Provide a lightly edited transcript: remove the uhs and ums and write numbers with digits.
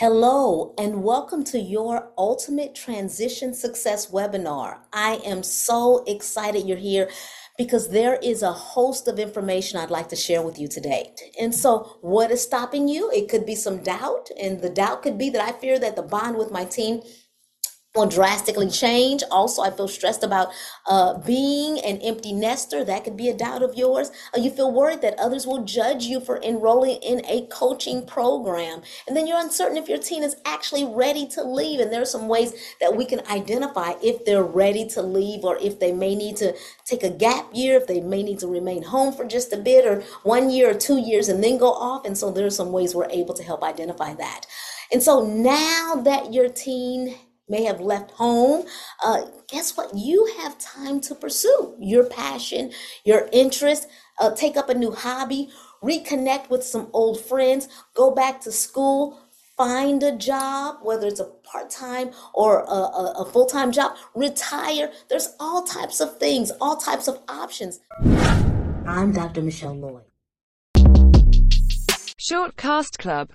Hello and welcome to your Ultimate Transition Success webinar. I am so excited you're here because there is a host of information I'd like to share with you today. And so what is stopping you? It could be some doubt, and the doubt could be that I fear that the bond with my team will drastically change. Also, I feel stressed about being an empty nester. That could be a doubt of yours. You feel worried that others will judge you for enrolling in a coaching program. And then you're uncertain if your team is actually ready to leave. And there are some ways that we can identify if they're ready to leave, or if they may need to take a gap year, if they may need to remain home for just a bit, or 1 year or 2 years and then go off. And so there are some ways we're able to help identify that. And so now that your team may have left home, guess what? You have time to pursue your passion, your interest, take up a new hobby, reconnect with some old friends, go back to school, find a job, whether it's a part-time or a full-time job, retire. There's all types of things, all types of options. I'm Dr. Michelle Lloyd. Shortcast Club.